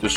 This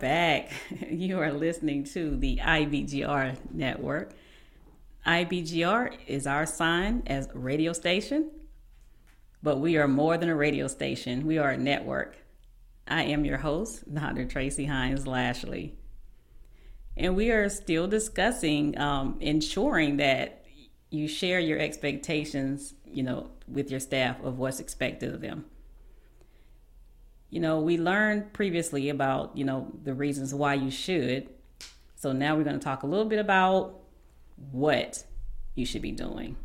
Back. You are listening to the IBGR network. IBGR is our sign as a radio station, but we are more than a radio station. We are a network. I am your host, Dr. Tracy Hines-Lashley. And we are still discussing ensuring that you share your expectations, with your staff of what's expected of them. We learned previously about, the reasons why you should. So now we're going to talk a little bit about what you should be doing.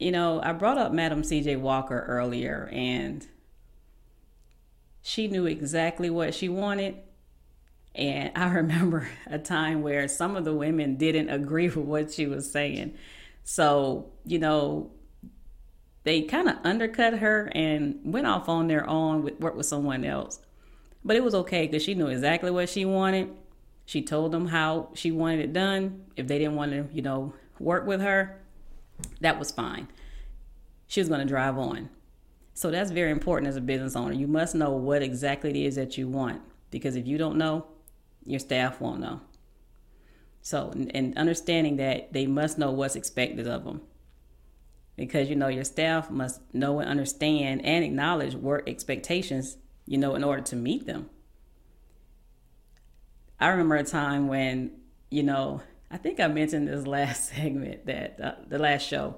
I brought up Madam CJ Walker earlier, and she knew exactly what she wanted. And I remember a time where some of the women didn't agree with what she was saying. So, they kind of undercut her and went off on their own, worked with someone else. But it was okay because she knew exactly what she wanted. She told them how she wanted it done. If they didn't want to, work with her, that was fine. She was going to drive on. So that's very important as a business owner. You must know what exactly it is that you want, because if you don't know, your staff won't know. So, and understanding that they must know what's expected of them. Because, your staff must know and understand and acknowledge work expectations, in order to meet them. I remember a time when, I think I mentioned this last segment that the last show,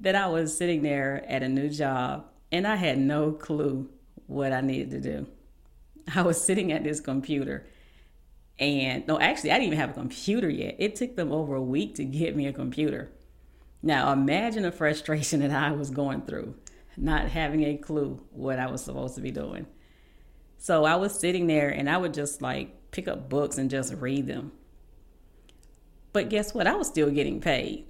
that I was sitting there at a new job and I had no clue what I needed to do. I was sitting at this computer and no, actually, I didn't even have a computer yet. It took them over a week to get me a computer. Now, imagine the frustration that I was going through, not having a clue what I was supposed to be doing. So I was sitting there and I would just pick up books and just read them. But guess what? I was still getting paid.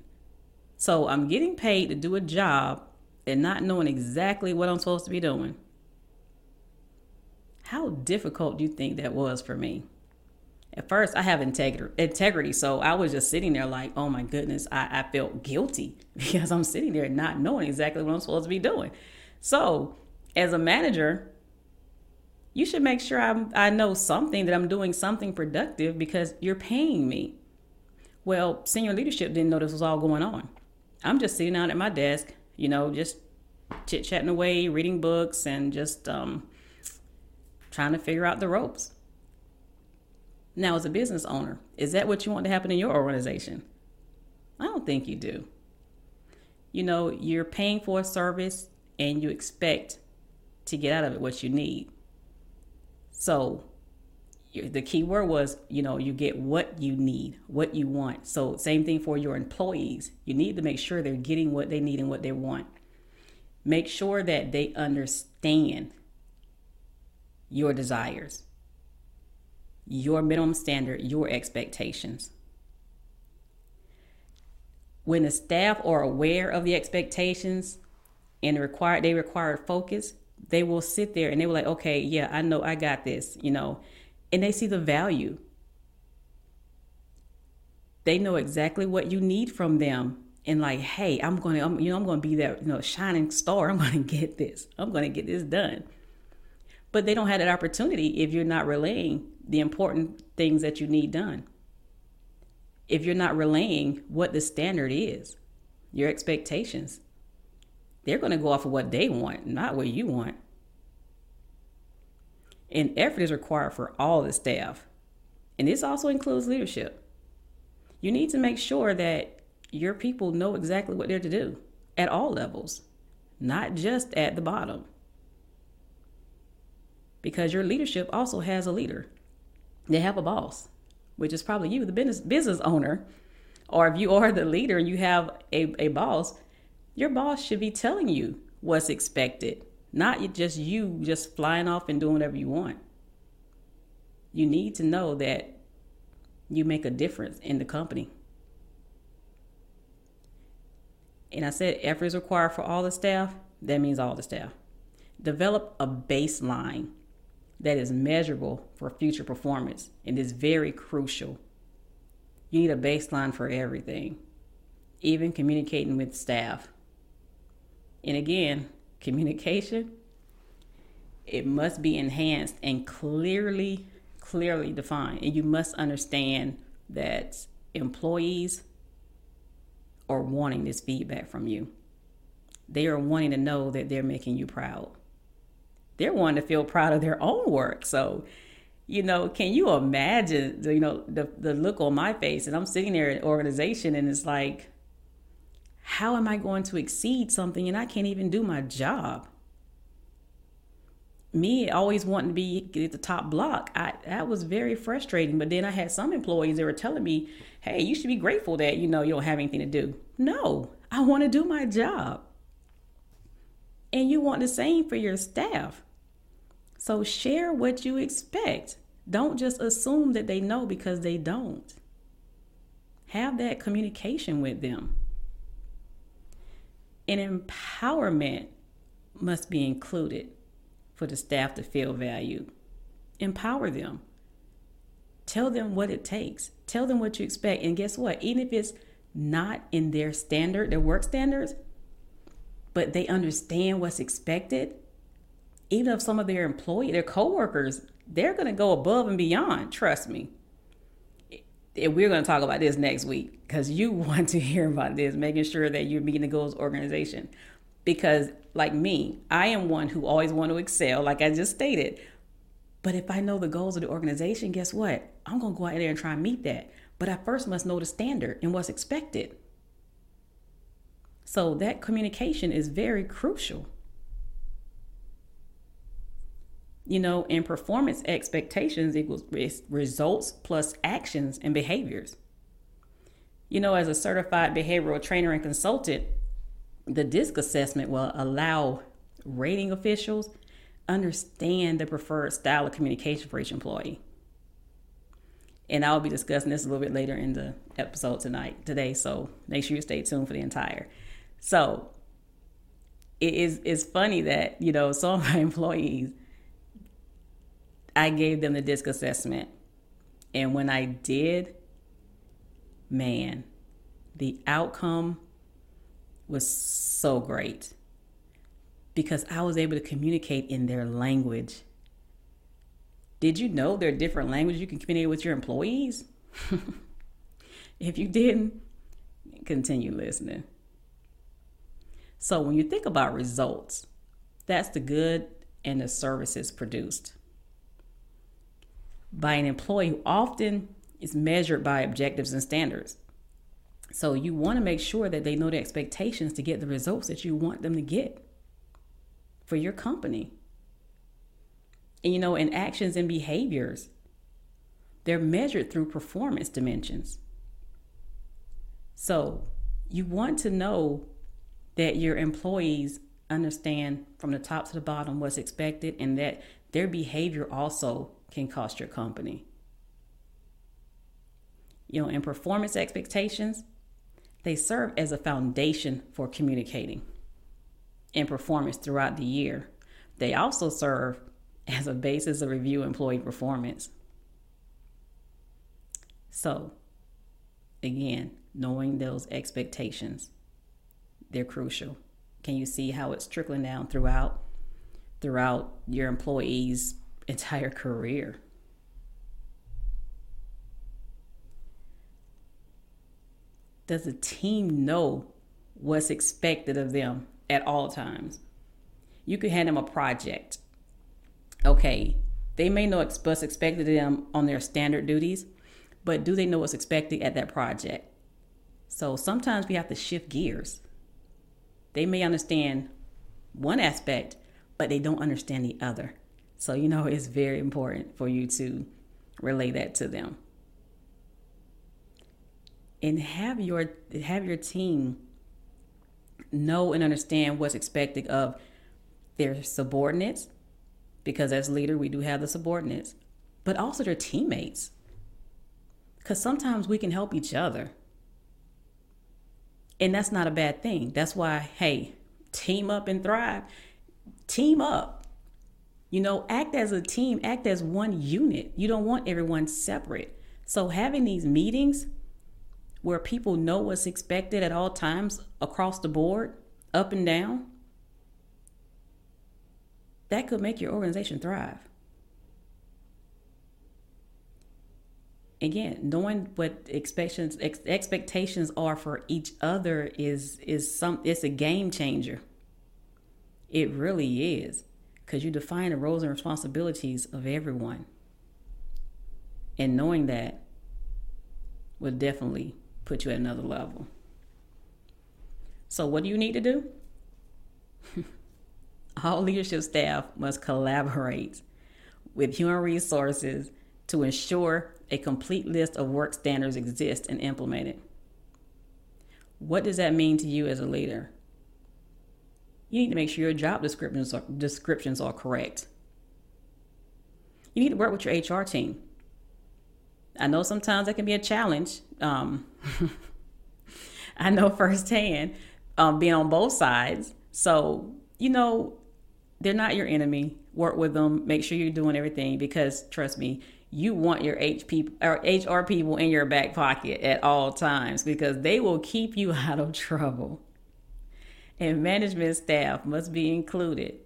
So I'm getting paid to do a job and not knowing exactly what I'm supposed to be doing. How difficult do you think that was for me? at first I have integrity. So I was just sitting there like, oh my goodness, I felt guilty because I'm sitting there not knowing exactly what I'm supposed to be doing. So as a manager, you should make sure I know something, that I'm doing something productive because you're paying me. Well, senior leadership didn't know this was all going on. I'm just sitting out at my desk, just chit-chatting away, reading books, and just trying to figure out the ropes. Now, as a business owner, is that what you want to happen in your organization? I don't think you do. You're paying for a service and you expect to get out of it what you need. So the key word was, you get what you need, what you want. So same thing for your employees. You need to make sure they're getting what they need and what they want. Make sure that they understand your desires, your minimum standard, your expectations. When the staff are aware of the expectations and they require focus, they will sit there and they were like, okay, yeah, I know I got this, and they see the value. They know exactly what you need from them. And like, hey, I'm going to be that, shining star. I'm going to get this. I'm going to get this done. But they don't have that opportunity if you're not relaying the important things that you need done. If you're not relaying what the standard is, your expectations, they're going to go off of what they want, not what you want. And effort is required for all the staff. And this also includes leadership. You need to make sure that your people know exactly what they're to do at all levels, not just at the bottom. Because your leadership also has a leader. They have a boss, which is probably you, the business owner. Or if you are the leader and you have a boss, your boss should be telling you what's expected, not just you just flying off and doing whatever you want. You need to know that you make a difference in the company. And I said effort is required for all the staff. That means all the staff. Develop a baseline that is measurable for future performance, and is very crucial. You need a baseline for everything, even communicating with staff. And again, communication, it must be enhanced and clearly defined. And you must understand that employees are wanting this feedback from you. They are wanting to know that they're making you proud. They're wanting to feel proud of their own work. So, can you imagine, the look on my face, and I'm sitting there in an organization and it's like, how am I going to exceed something and I can't even do my job? Me always wanting to be at the top block. That was very frustrating. But then I had some employees that were telling me, hey, you should be grateful that, you don't have anything to do. No, I want to do my job. And you want the same for your staff. So share what you expect. Don't just assume that they know because they don't. Have that communication with them. And empowerment must be included for the staff to feel valued. Empower them. Tell them what it takes. Tell them what you expect. And guess what? Even if it's not in their standard, their work standards, but they understand what's expected, even if some of their coworkers, they're going to go above and beyond. Trust me. And we're going to talk about this next week because you want to hear about this, making sure that you're meeting the goals of organization. Because like me, I am one who always want to excel, like I just stated. But if I know the goals of the organization, guess what? I'm going to go out there and try and meet that. But I first must know the standard and what's expected. So that communication is very crucial. And performance expectations equals results plus actions and behaviors. As a certified behavioral trainer and consultant, the DISC assessment will allow rating officials understand the preferred style of communication for each employee. And I'll be discussing this a little bit later in the episode today. So make sure you stay tuned for the entire. So it's funny that, some of my employees, I gave them the DISC assessment And when I did, man, the outcome was so great because I was able to communicate in their language. Did you know there are different languages you can communicate with your employees? If you didn't, continue listening. So when you think about results, that's the good and the services produced by an employee who often is measured by objectives and standards. So you want to make sure that they know the expectations to get the results that you want them to get for your company. And you know, in actions and behaviors, they're measured through performance dimensions. So you want to know that your employees understand from the top to the bottom what's expected, and that their behavior also can cost your company. You know, and performance expectations, they serve as a foundation for communicating and performance throughout the year. They also serve as a basis of review employee performance. So again, knowing those expectations, they're crucial. Can you see how it's trickling down throughout your employee's entire career? Does the team know what's expected of them at all times? You could hand them a project. Okay, they may know what's expected of them on their standard duties, but do they know what's expected at that project? So sometimes we have to shift gears. They may understand one aspect, but they don't understand the other. So, you know, it's very important for you to relay that to them. And have your team know and understand what's expected of their subordinates, because as leader, we do have the subordinates, but also their teammates, because sometimes we can help each other. And that's not a bad thing. That's why, hey, team up and thrive. Team up. You know, act as a team, act as one unit. You don't want everyone separate. So having these meetings where people know what's expected at all times across the board, up and down, that could make your organization thrive. Again, knowing what expectations are for each other it's a game changer. It really is, because you define the roles and responsibilities of everyone. And knowing that will definitely put you at another level. So what do you need to do? All leadership staff must collaborate with human resources to ensure a complete list of work standards exist and implemented. What does that mean to you as a leader? You need to make sure your job descriptions are correct. You need to work with your HR team. I know sometimes that can be a challenge. I know firsthand, being on both sides. So, you know, they're not your enemy. Work with them. Make sure you're doing everything, because trust me, you want your HR people in your back pocket at all times, because they will keep you out of trouble. And management staff must be included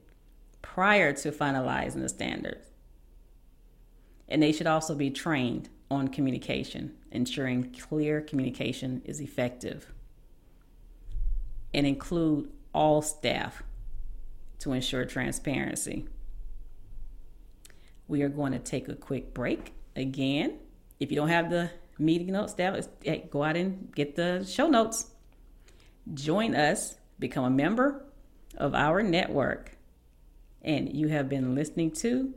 prior to finalizing the standards. And they should also be trained on communication, ensuring clear communication is effective, and include all staff to ensure transparency. We are going to take a quick break. Again, if you don't have the meeting notes, go out and get the show notes. Join us, become a member of our network. And you have been listening to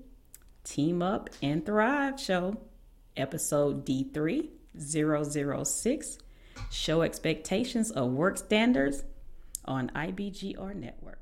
Team Up and Thrive Show, episode D3006, Show Expectations of Work Standards on IBGR Network.